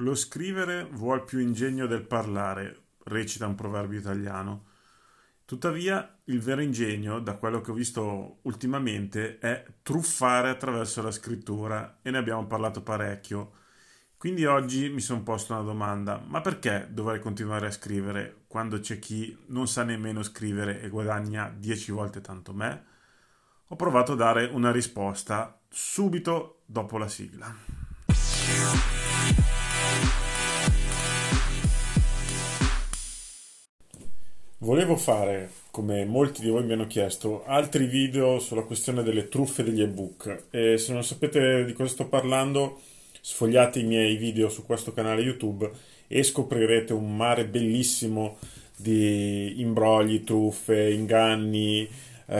Lo scrivere vuol più ingegno del parlare, recita un proverbio italiano. Tuttavia, il vero ingegno, da quello che ho visto ultimamente, è truffare attraverso la scrittura, e ne abbiamo parlato parecchio. Quindi oggi mi sono posto una domanda: ma perché dovrei continuare a scrivere quando c'è chi non sa nemmeno scrivere e guadagna 10 volte tanto me? Ho provato a dare una risposta subito dopo la sigla. Volevo fare, come molti di voi mi hanno chiesto, altri video sulla questione delle truffe degli ebook, e se non sapete di cosa sto parlando, sfogliate i miei video su questo canale YouTube e scoprirete un mare bellissimo di imbrogli, truffe, inganni,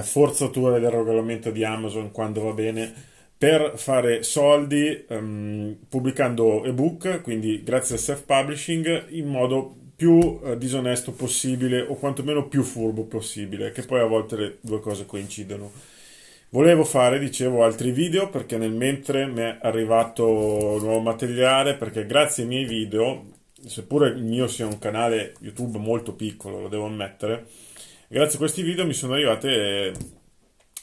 forzature del regolamento di Amazon quando va bene, per fare soldi pubblicando ebook, quindi grazie al self-publishing, in modo più disonesto possibile, o quantomeno più furbo possibile, che poi a volte le due cose coincidono. Volevo fare, dicevo, altri video perché nel mentre mi è arrivato nuovo materiale, perché grazie ai miei video, seppure il mio sia un canale YouTube molto piccolo, lo devo ammettere, grazie a questi video mi sono arrivate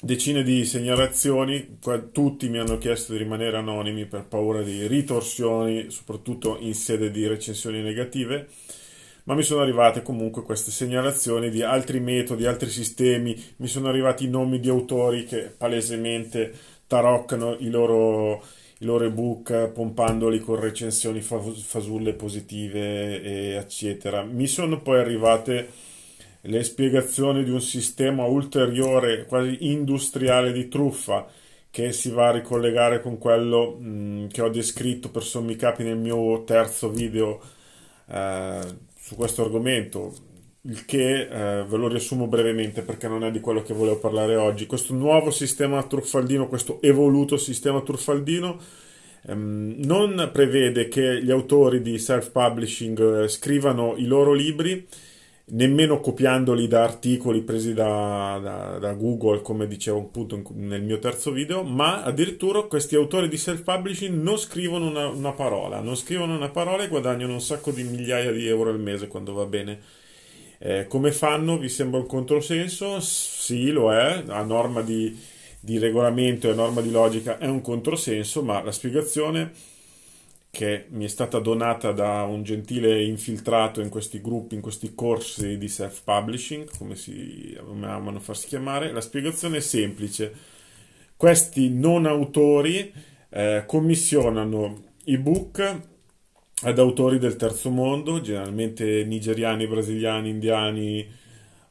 decine di segnalazioni. Tutti mi hanno chiesto di rimanere anonimi per paura di ritorsioni, soprattutto in sede di recensioni negative, ma mi sono arrivate comunque queste segnalazioni di altri metodi, altri sistemi, mi sono arrivati i nomi di autori che palesemente taroccano i loro ebook pompandoli con recensioni fasulle positive, eccetera. Mi sono poi arrivate le spiegazioni di un sistema ulteriore, quasi industriale, di truffa, che si va a ricollegare con quello che ho descritto per sommi capi nel mio terzo video su questo argomento, il che ve lo riassumo brevemente perché non è di quello che volevo parlare oggi. Questo nuovo sistema truffaldino, questo evoluto sistema truffaldino, non prevede che gli autori di self-publishing scrivano i loro libri, nemmeno copiandoli da articoli presi da Google, come dicevo appunto nel mio terzo video, ma addirittura questi autori di self-publishing non scrivono una parola e guadagnano un sacco di migliaia di euro al mese quando va bene. Come fanno? Vi sembra un controsenso? Sì, lo è, a norma di regolamento e a norma di logica è un controsenso, ma la spiegazione che mi è stata donata da un gentile infiltrato in questi gruppi, in questi corsi di self-publishing, come amano farsi chiamare, la spiegazione è semplice. Questi non autori commissionano ebook ad autori del terzo mondo, generalmente nigeriani, brasiliani, indiani,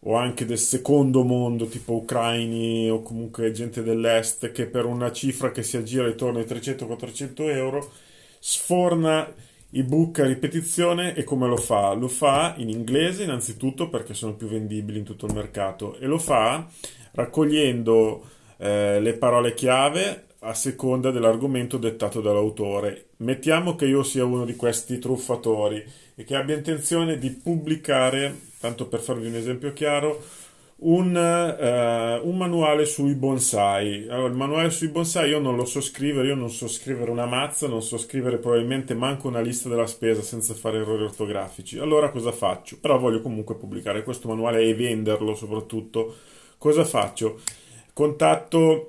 o anche del secondo mondo, tipo ucraini o comunque gente dell'est, che per una cifra che si aggira intorno ai 300-400 euro sforna ebook a ripetizione. E come lo fa? Lo fa in inglese innanzitutto, perché sono più vendibili in tutto il mercato, e lo fa raccogliendo le parole chiave a seconda dell'argomento dettato dall'autore. Mettiamo che io sia uno di questi truffatori e che abbia intenzione di pubblicare, tanto per farvi un esempio chiaro, un manuale sui bonsai. Allora, il manuale sui bonsai io non lo so scrivere, io non so scrivere una mazza, non so scrivere probabilmente manco una lista della spesa senza fare errori ortografici. Allora cosa faccio? Però voglio comunque pubblicare questo manuale e venderlo soprattutto. Cosa faccio? Contatto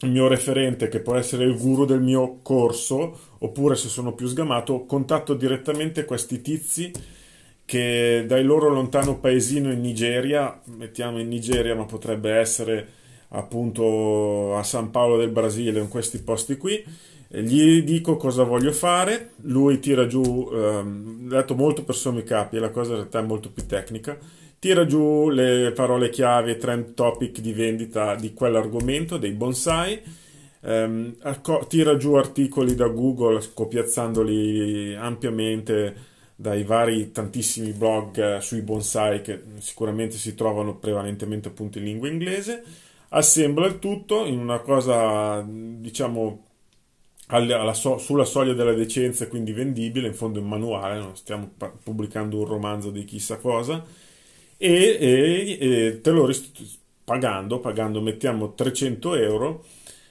il mio referente, che può essere il guru del mio corso, oppure, se sono più sgamato, contatto direttamente questi tizi che dai loro lontano paesino in Nigeria, mettiamo in Nigeria, ma potrebbe essere appunto a San Paolo del Brasile, in questi posti qui, gli dico cosa voglio fare, lui tira giù, detto molto per sommi capi, la cosa in realtà è molto più tecnica, tira giù le parole chiave, trend topic di vendita di quell'argomento, dei bonsai, tira giù articoli da Google, copiazzandoli ampiamente dai vari tantissimi blog sui bonsai che sicuramente si trovano prevalentemente appunto in lingua inglese, assembla il tutto in una cosa, diciamo, sulla soglia della decenza, quindi vendibile, in fondo è un manuale, non stiamo pubblicando un romanzo di chissà cosa, e te lo pagando, mettiamo 300 euro,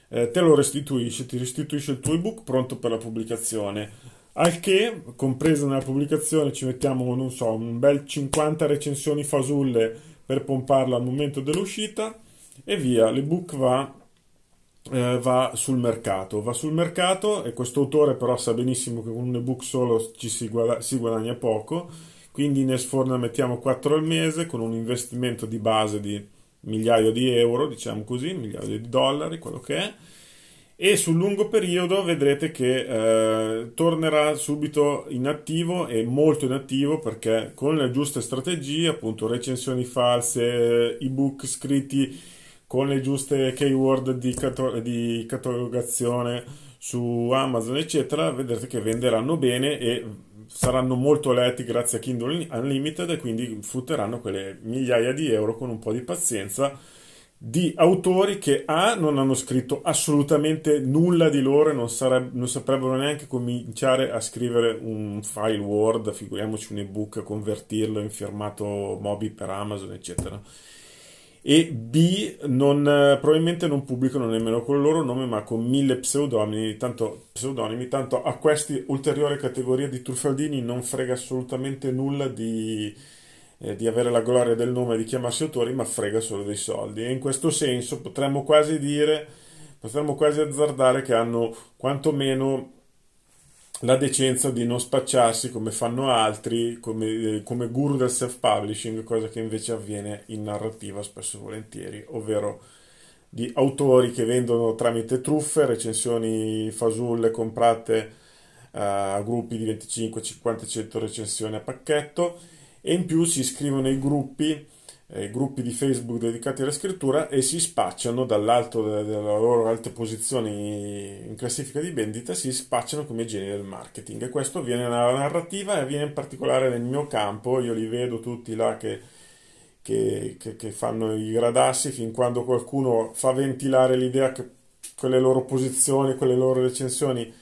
te lo restituisce, ti restituisce il tuo ebook pronto per la pubblicazione. Al che, compresa nella pubblicazione, ci mettiamo, non so, un bel 50 recensioni fasulle per pomparla al momento dell'uscita e via, l'ebook va sul mercato, e questo autore però sa benissimo che con un ebook solo si guadagna poco, quindi ne sforna, mettiamo 4 al mese, con un investimento di base di migliaio di euro, diciamo così, migliaio di dollari, quello che è, e sul lungo periodo vedrete che tornerà subito inattivo, e molto inattivo, perché con le giuste strategie, appunto recensioni false, ebook scritti con le giuste keyword di catalogazione su Amazon eccetera, vedrete che venderanno bene e saranno molto letti grazie a Kindle Unlimited, e quindi frutteranno quelle migliaia di euro con un po' di pazienza di autori che non hanno scritto assolutamente nulla di loro e non saprebbero neanche cominciare a scrivere un file Word, figuriamoci un ebook, convertirlo in formato mobi per Amazon eccetera, e probabilmente non pubblicano nemmeno con il loro nome, ma con 1000 pseudonimi, tanto a queste ulteriori categorie di truffaldini non frega assolutamente nulla di avere la gloria del nome, di chiamarsi autori, ma frega solo dei soldi, e in questo senso potremmo quasi azzardare che hanno quantomeno la decenza di non spacciarsi come fanno altri, come guru del self-publishing, cosa che invece avviene in narrativa spesso e volentieri, ovvero di autori che vendono tramite truffe, recensioni fasulle comprate a gruppi di 25, 50, 100 recensioni a pacchetto, e in più si iscrivono ai gruppi di Facebook dedicati alla scrittura e si spacciano dall'alto delle loro alte posizioni in classifica di vendita, si spacciano come geni del marketing, e questo avviene nella narrativa e avviene in particolare nel mio campo. Io li vedo tutti là che fanno i gradassi, fin quando qualcuno fa ventilare l'idea che quelle loro posizioni, quelle loro recensioni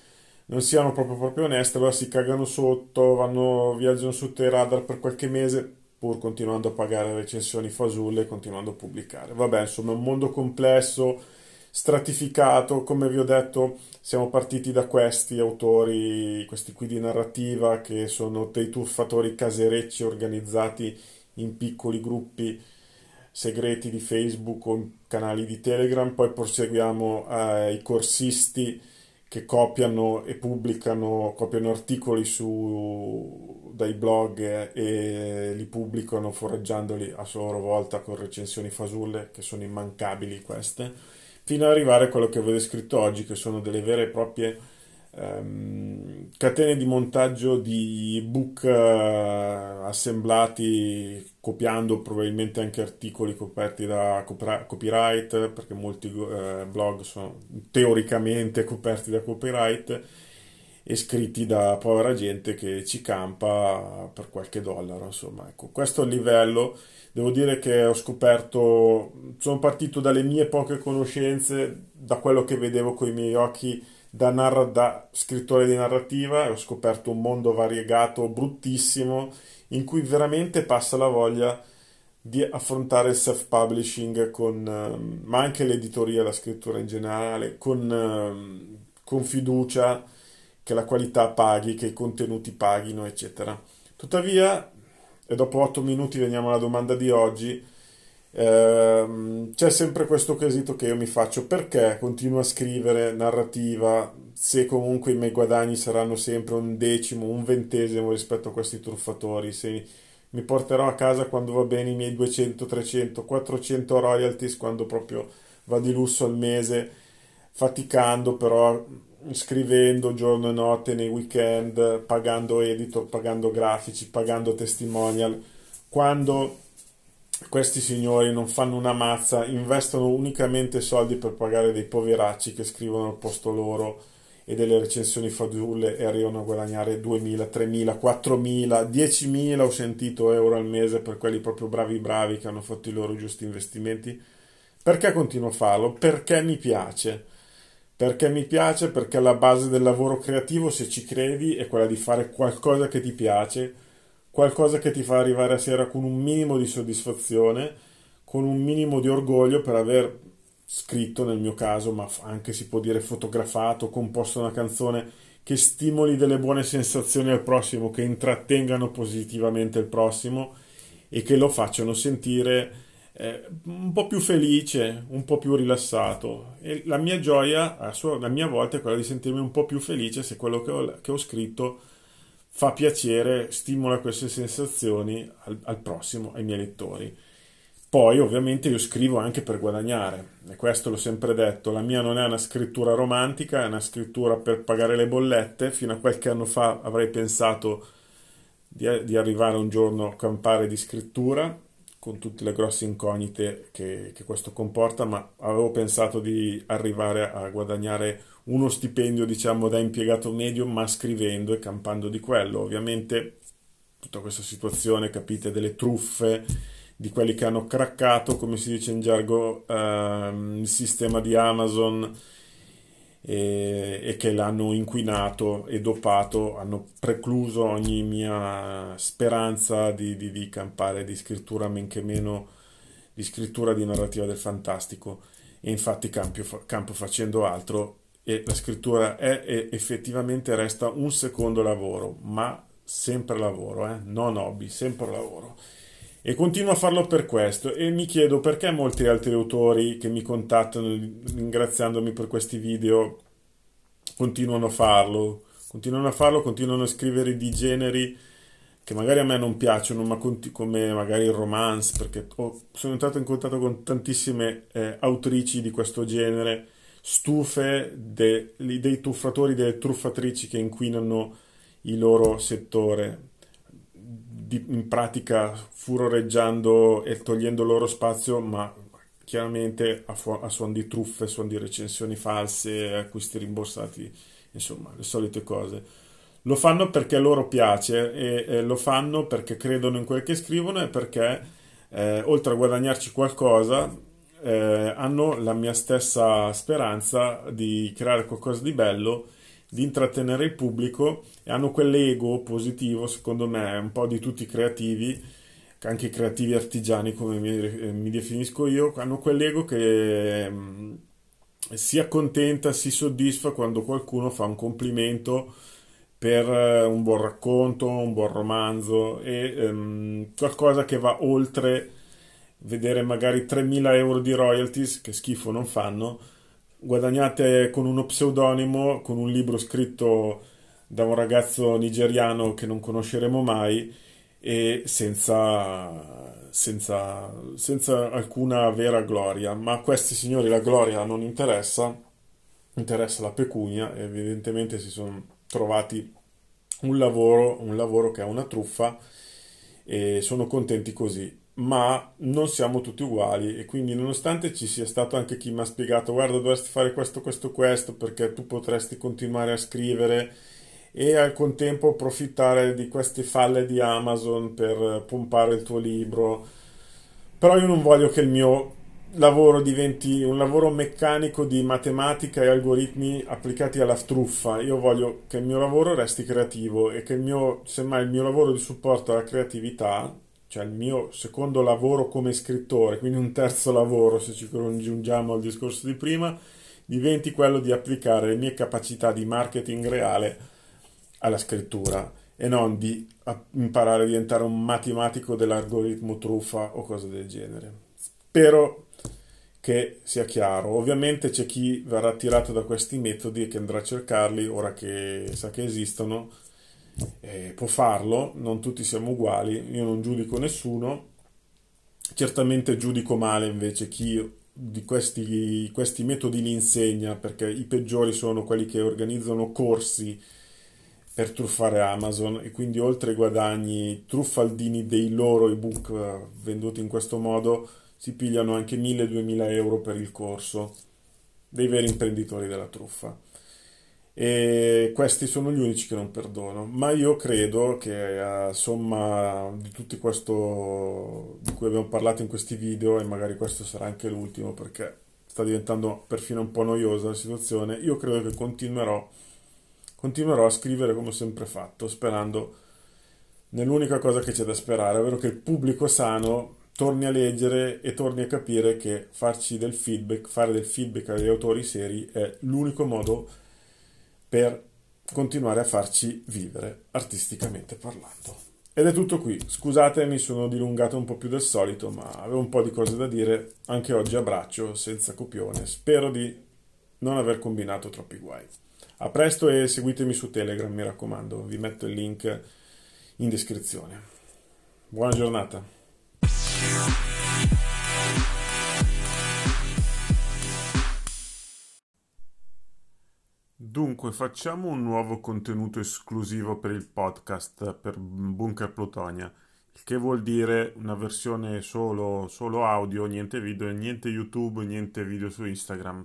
non siano proprio oneste, allora si cagano sotto, viaggiano sotto i radar per qualche mese, pur continuando a pagare recensioni fasulle e continuando a pubblicare. Vabbè, insomma, è un mondo complesso, stratificato. Come vi ho detto, siamo partiti da questi autori, questi qui di narrativa, che sono dei truffatori caserecci organizzati in piccoli gruppi segreti di Facebook o in canali di Telegram. Poi proseguiamo ai corsisti, che copiano e pubblicano, copiano articoli dai blog e li pubblicano foraggiandoli a loro volta con recensioni fasulle, che sono immancabili queste, fino ad arrivare a quello che vi ho descritto oggi, che sono delle vere e proprie catene di montaggio di ebook assemblati, copiando probabilmente anche articoli coperti da copyright, perché molti blog sono teoricamente coperti da copyright e scritti da povera gente che ci campa per qualche dollaro, insomma, ecco, questo è il livello. Devo dire che sono partito dalle mie poche conoscenze, da quello che vedevo coi miei occhi da scrittore di narrativa, e ho scoperto un mondo variegato, bruttissimo, in cui veramente passa la voglia di affrontare il self-publishing, ma anche l'editoria, la scrittura in generale, con fiducia, che la qualità paghi, che i contenuti paghino, eccetera. Tuttavia, e dopo 8 minuti veniamo alla domanda di oggi, c'è sempre questo quesito che io mi faccio: perché continuo a scrivere narrativa se comunque i miei guadagni saranno sempre un decimo, un ventesimo rispetto a questi truffatori, se mi porterò a casa, quando va bene, i miei 200, 300, 400 royalties, quando proprio va di lusso al mese, faticando però, scrivendo giorno e notte, nei weekend, pagando editor, pagando grafici, pagando testimonial, quando questi signori non fanno una mazza, investono unicamente soldi per pagare dei poveracci che scrivono al posto loro e delle recensioni fasulle, e arrivano a guadagnare 2.000, 3.000, 4.000, 10.000, ho sentito, euro al mese per quelli proprio bravi che hanno fatto i loro giusti investimenti. Perché continuo a farlo? Perché mi piace, perché la base del lavoro creativo, se ci credi, è quella di fare qualcosa che ti piace, qualcosa che ti fa arrivare a sera con un minimo di soddisfazione, con un minimo di orgoglio per aver scritto, nel mio caso, ma anche si può dire fotografato, composto una canzone che stimoli delle buone sensazioni al prossimo, che intrattengano positivamente il prossimo e che lo facciano sentire un po' più felice, un po' più rilassato. E la mia gioia, la mia volta, è quella di sentirmi un po' più felice se quello che ho scritto fa piacere, stimola queste sensazioni al prossimo, ai miei lettori. Poi ovviamente io scrivo anche per guadagnare, e questo l'ho sempre detto, la mia non è una scrittura romantica, è una scrittura per pagare le bollette. Fino a qualche anno fa avrei pensato di arrivare un giorno a campare di scrittura, con tutte le grosse incognite che questo comporta, ma avevo pensato di arrivare a guadagnare uno stipendio, diciamo, da impiegato medio, ma scrivendo e campando di quello. Ovviamente tutta questa situazione, capite, delle truffe, di quelli che hanno craccato, come si dice in gergo, il sistema di Amazon e che l'hanno inquinato e dopato, hanno precluso ogni mia speranza di campare di scrittura, men che meno di scrittura di narrativa del fantastico. E infatti campo facendo altro, e la scrittura è e effettivamente resta un secondo lavoro, ma sempre lavoro, non hobby, sempre lavoro. E continuo a farlo per questo, e mi chiedo perché molti altri autori che mi contattano ringraziandomi per questi video continuano a farlo, continuano a scrivere di generi che magari a me non piacciono, ma come magari il romance, perché sono entrato in contatto con tantissime autrici di questo genere, stufe dei truffatori, delle truffatrici che inquinano il loro settore, in pratica furoreggiando e togliendo loro spazio, ma chiaramente a suon di truffe, suon di recensioni false, acquisti rimborsati, insomma le solite cose. Lo fanno perché loro piace, e lo fanno perché credono in quel che scrivono, e perché oltre a guadagnarci qualcosa hanno la mia stessa speranza di creare qualcosa di bello, di intrattenere il pubblico, e hanno quell'ego positivo, secondo me, un po' di tutti i creativi, anche i creativi artigiani come mi definisco io, hanno quell'ego che si accontenta, si soddisfa quando qualcuno fa un complimento per un buon racconto, un buon romanzo, e qualcosa che va oltre vedere magari 3.000 euro di royalties, che schifo non fanno, guadagnate con uno pseudonimo, con un libro scritto da un ragazzo nigeriano che non conosceremo mai, e senza alcuna vera gloria. Ma a questi signori la gloria non interessa, interessa la pecunia. Evidentemente si sono trovati un lavoro che è una truffa, e sono contenti così. Ma non siamo tutti uguali, e quindi nonostante ci sia stato anche chi mi ha spiegato guarda, dovresti fare questo perché tu potresti continuare a scrivere e al contempo approfittare di queste falle di Amazon per pompare il tuo libro, però io non voglio che il mio lavoro diventi un lavoro meccanico di matematica e algoritmi applicati alla truffa. Io voglio che il mio lavoro resti creativo, e che semmai il mio lavoro di supporto alla creatività, cioè il mio secondo lavoro come scrittore, quindi un terzo lavoro se ci congiungiamo al discorso di prima, diventi quello di applicare le mie capacità di marketing reale alla scrittura, e non di imparare a diventare un matematico dell'algoritmo truffa o cose del genere. Spero che sia chiaro. Ovviamente c'è chi verrà attirato da questi metodi e che andrà a cercarli ora che sa che esistono. Può farlo, non tutti siamo uguali, io non giudico nessuno, certamente giudico male invece chi di questi metodi li insegna, perché i peggiori sono quelli che organizzano corsi per truffare Amazon, e quindi oltre ai guadagni truffaldini dei loro ebook venduti in questo modo si pigliano anche 1.000-2.000 euro per il corso, dei veri imprenditori della truffa. E questi sono gli unici che non perdono, ma io credo che a somma di tutto questo di cui abbiamo parlato in questi video, e magari questo sarà anche l'ultimo perché sta diventando perfino un po' noiosa la situazione, io credo che continuerò a scrivere come ho sempre fatto, sperando nell'unica cosa che c'è da sperare, ovvero che il pubblico sano torni a leggere e torni a capire che fare del feedback agli autori seri è l'unico modo per continuare a farci vivere artisticamente parlando. Ed è tutto qui, scusatemi, sono dilungato un po' più del solito, ma avevo un po' di cose da dire, anche oggi a braccio, senza copione, spero di non aver combinato troppi guai. A presto e seguitemi su Telegram, mi raccomando, vi metto il link in descrizione. Buona giornata! Dunque, facciamo un nuovo contenuto esclusivo per il podcast, per Bunker Plutonia, il che vuol dire una versione solo audio, niente video, niente YouTube, niente video su Instagram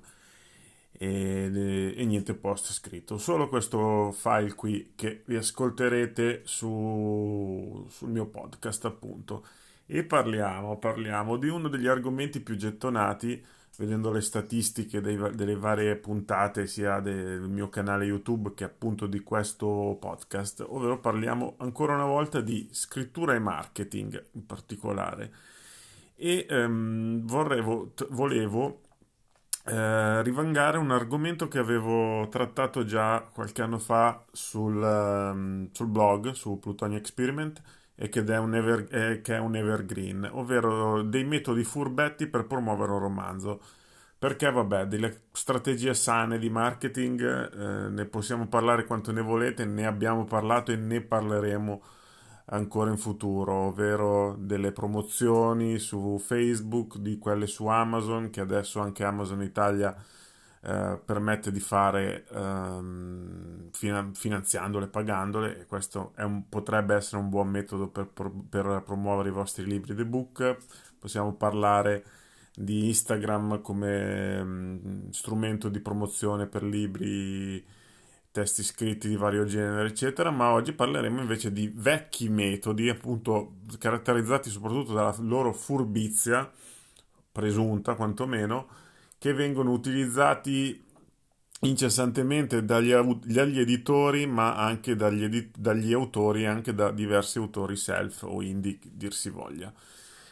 e niente post scritto. Solo questo file qui che vi ascolterete sul mio podcast, appunto. E parliamo di uno degli argomenti più gettonati, vedendo le statistiche delle varie puntate sia del mio canale YouTube che appunto di questo podcast, ovvero parliamo ancora una volta di scrittura e marketing in particolare. E volevo rivangare un argomento che avevo trattato già qualche anno fa sul blog, su Plutonia Experiment, che è un evergreen, ovvero dei metodi furbetti per promuovere un romanzo. Perché vabbè, delle strategie sane di marketing ne possiamo parlare quanto ne volete, ne abbiamo parlato e ne parleremo ancora in futuro, ovvero delle promozioni su Facebook, di quelle su Amazon, che adesso anche Amazon Italia permette di fare finanziandole, pagandole, e questo potrebbe essere un buon metodo per promuovere i vostri libri di ebook. Possiamo parlare di Instagram come strumento di promozione per libri, testi scritti di vario genere, eccetera. Ma oggi parleremo invece di vecchi metodi, appunto caratterizzati soprattutto dalla loro furbizia presunta, quantomeno, che vengono utilizzati incessantemente dagli editori, ma anche dagli autori, anche da diversi autori self o indie, dir si voglia.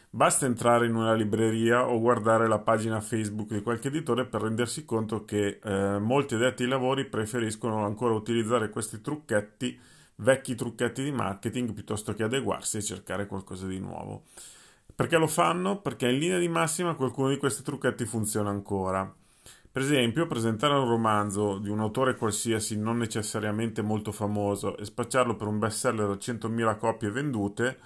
Basta entrare in una libreria o guardare la pagina Facebook di qualche editore per rendersi conto che molti addetti ai lavori preferiscono ancora utilizzare questi trucchetti, vecchi trucchetti di marketing, piuttosto che adeguarsi e cercare qualcosa di nuovo. Perché lo fanno? Perché in linea di massima qualcuno di questi trucchetti funziona ancora. Per esempio, presentare un romanzo di un autore qualsiasi, non necessariamente molto famoso, e spacciarlo per un bestseller da 100.000 copie vendute,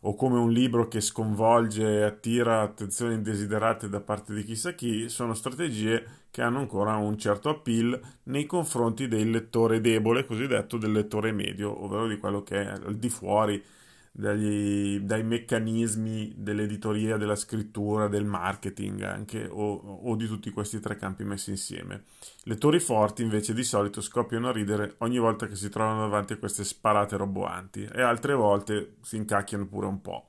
o come un libro che sconvolge e attira attenzioni indesiderate da parte di chissà chi, sono strategie che hanno ancora un certo appeal nei confronti del lettore debole, cosiddetto del lettore medio, ovvero di quello che è al di fuori dai meccanismi dell'editoria, della scrittura, del marketing anche, o di tutti questi tre campi messi insieme. Lettori forti invece di solito scoppiano a ridere ogni volta che si trovano davanti a queste sparate roboanti, e altre volte si incacchiano pure un po',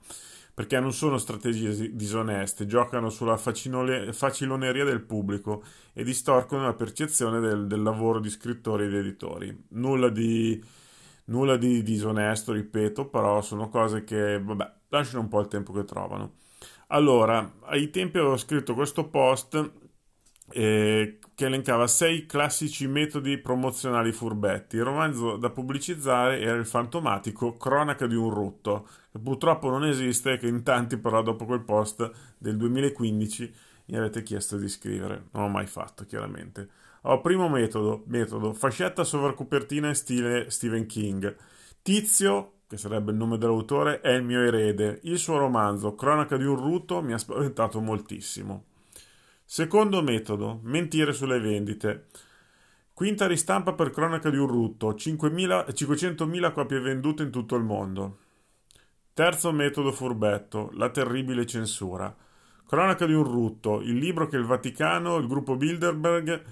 perché non sono strategie disoneste, giocano sulla faciloneria del pubblico e distorcono la percezione del lavoro di scrittori ed editori. Nulla di disonesto, ripeto, però sono cose che, vabbè, lasciano un po' il tempo che trovano. Allora, ai tempi avevo scritto questo post che elencava 6 classici metodi promozionali furbetti. Il romanzo da pubblicizzare era il fantomatico Cronaca di un rutto, che purtroppo non esiste, che in tanti però dopo quel post del 2015 mi avete chiesto di scrivere. Non l'ho mai fatto, chiaramente. Allora, primo metodo, fascetta sovracopertina in stile Stephen King. Tizio, che sarebbe il nome dell'autore, è il mio erede. Il suo romanzo, Cronaca di un rutto, mi ha spaventato moltissimo. Secondo metodo, mentire sulle vendite. Quinta ristampa per Cronaca di un rutto, 500.000 copie vendute in tutto il mondo. Terzo metodo furbetto, la terribile censura. Cronaca di un rutto, il libro che il Vaticano, il gruppo Bilderberg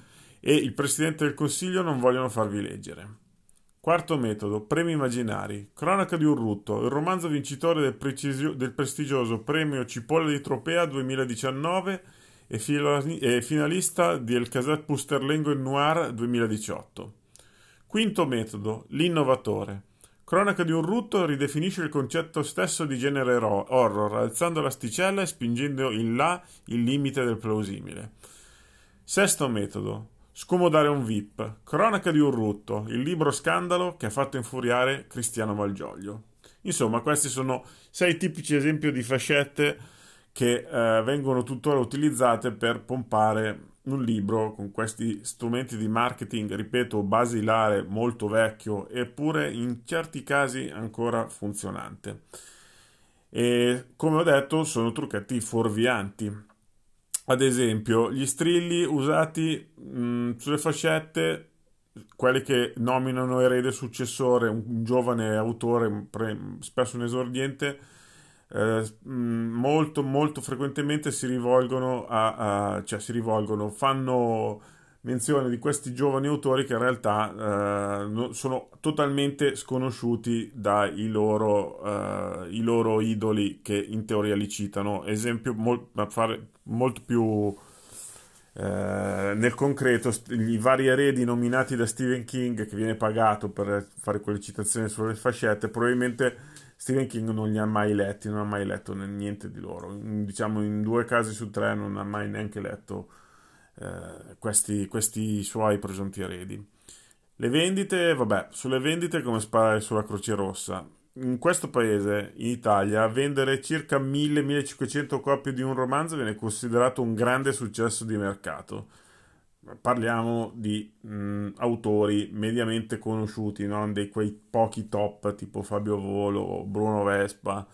e il Presidente del Consiglio non vogliono farvi leggere. Quarto metodo, premi immaginari. Cronaca di un rutto, il romanzo vincitore del prestigioso premio Cipolla di Tropea 2019 e finalista del Casette Pusterlengo in Noir 2018. Quinto metodo, l'innovatore. Cronaca di un rutto ridefinisce il concetto stesso di genere horror, alzando l'asticella e spingendo in là il limite del plausibile. Sesto metodo, Scomodare un VIP, cronaca di un rutto, il libro scandalo che ha fatto infuriare Cristiano Malgioglio. Insomma, questi sono 6 tipici esempi di frascette che vengono tuttora utilizzate per pompare un libro con questi strumenti di marketing, ripeto, basilare, molto vecchio, eppure in certi casi ancora funzionante. E come ho detto, sono trucchetti fuorvianti. Ad esempio, gli strilli usati sulle fascette, quelli che nominano erede successore, un giovane autore, spesso un esordiente, molto frequentemente fanno menzione di questi giovani autori che in realtà sono totalmente sconosciuti dai loro idoli, che in teoria li citano. Esempio molto più nel concreto, i vari eredi nominati da Stephen King, che viene pagato per fare quelle citazioni sulle fascette. Probabilmente Stephen King non li ha mai letti, non ha mai letto niente di loro, diciamo in 2 casi su 3 non ha mai neanche letto questi suoi presunti eredi. Le vendite, sulle vendite come sparare sulla Croce Rossa. In questo paese, in Italia, vendere circa 1000-1500 copie di un romanzo viene considerato un grande successo di mercato. Parliamo di autori mediamente conosciuti, non dei quei pochi top tipo Fabio Volo, Bruno Vespa,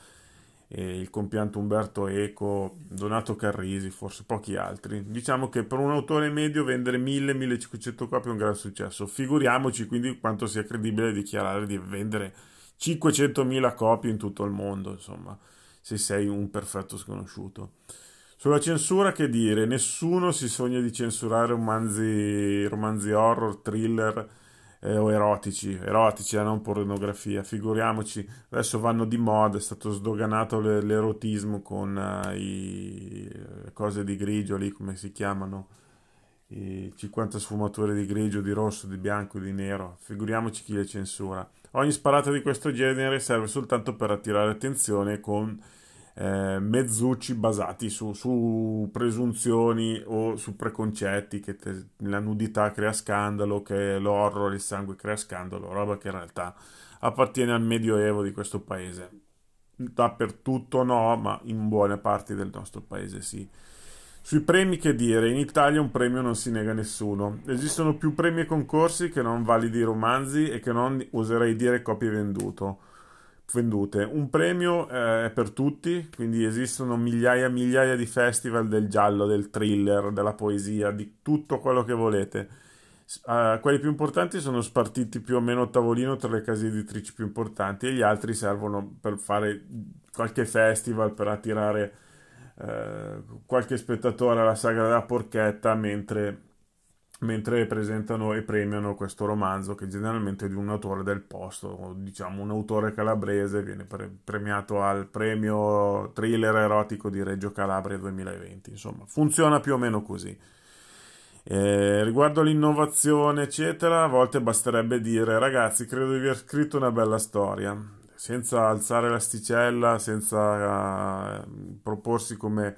il compianto Umberto Eco, Donato Carrisi, forse pochi altri. Diciamo che per un autore medio vendere 1000-1500 copie è un gran successo. Figuriamoci quindi quanto sia credibile dichiarare di vendere 500.000 copie in tutto il mondo, insomma, se sei un perfetto sconosciuto. Sulla censura, che dire? Nessuno si sogna di censurare romanzi horror, thriller o erotici, non pornografia, figuriamoci. Adesso vanno di moda, è stato sdoganato l'erotismo con le cose di grigio lì, come si chiamano, i 50 sfumature di grigio, di rosso, di bianco, di nero. Figuriamoci chi le censura. Ogni sparata di questo genere serve soltanto per attirare attenzione con mezzucci basati su presunzioni o su preconcetti, che la nudità crea scandalo, che l'horror, il sangue crea scandalo, roba che in realtà appartiene al medioevo di questo paese. Dappertutto no, ma in buone parti del nostro paese sì. Sui premi, che dire? In Italia un premio non si nega a nessuno. Esistono più premi e concorsi che non validi romanzi e che non, oserei dire, copie vendute. Un premio è per tutti, quindi esistono migliaia e migliaia di festival del giallo, del thriller, della poesia, di tutto quello che volete. Quelli più importanti sono spartiti più o meno a tavolino tra le case editrici più importanti, e gli altri servono per fare qualche festival, per attirare qualche spettatore alla sagra della porchetta, mentre presentano e premiano questo romanzo, che generalmente è di un autore del posto, o diciamo un autore calabrese. Viene premiato al premio thriller erotico di Reggio Calabria 2020. Insomma, funziona più o meno così. Riguardo all'innovazione eccetera, a volte basterebbe dire: ragazzi, credo di aver scritto una bella storia, senza alzare l'asticella, senza proporsi come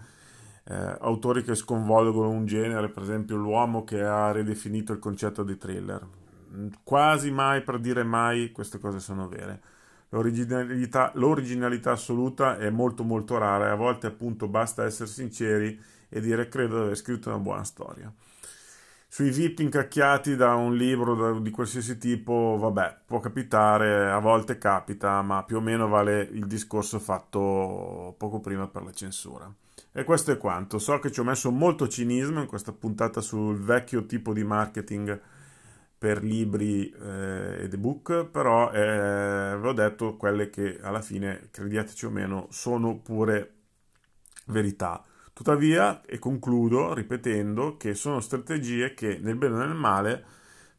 autori che sconvolgono un genere, per esempio l'uomo che ha ridefinito il concetto di thriller. Quasi mai, per dire mai, queste cose sono vere. L'originalità assoluta è molto rara, e a volte appunto basta essere sinceri e dire: credo di aver scritto una buona storia. Sui VIP incacchiati da un libro di qualsiasi tipo, può capitare, a volte capita, ma più o meno vale il discorso fatto poco prima per la censura. E questo è quanto. So che ci ho messo molto cinismo in questa puntata sul vecchio tipo di marketing per libri ed ebook, però vi ho detto quelle che alla fine, crediateci o meno, sono pure verità. Tuttavia, e concludo ripetendo, che sono strategie che, nel bene e nel male,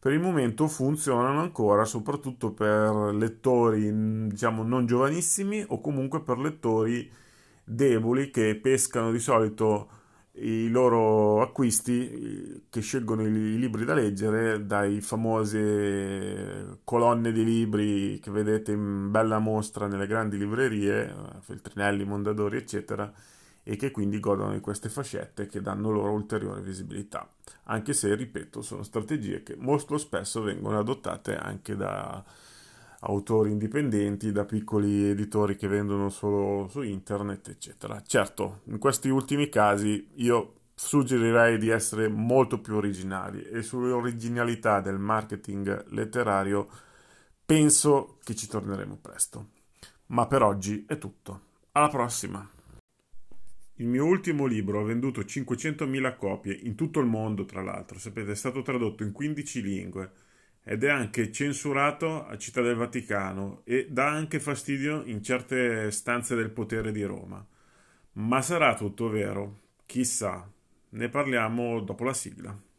per il momento funzionano ancora, soprattutto per lettori, diciamo, non giovanissimi, o comunque per lettori deboli, che pescano di solito i loro acquisti, che scelgono i libri da leggere dai famose colonne di libri che vedete in bella mostra nelle grandi librerie, Feltrinelli, Mondadori, eccetera, e che quindi godono di queste fascette che danno loro ulteriore visibilità, anche se, ripeto, sono strategie che molto spesso vengono adottate anche da autori indipendenti, da piccoli editori che vendono solo su internet, eccetera. Certo, in questi ultimi casi io suggerirei di essere molto più originali, e sull'originalità del marketing letterario penso che ci torneremo presto. Ma per oggi è tutto. Alla prossima! Il mio ultimo libro ha venduto 500.000 copie in tutto il mondo, tra l'altro, sapete, è stato tradotto in 15 lingue ed è anche censurato a Città del Vaticano e dà anche fastidio in certe stanze del potere di Roma. Ma sarà tutto vero? Chissà, ne parliamo dopo la sigla.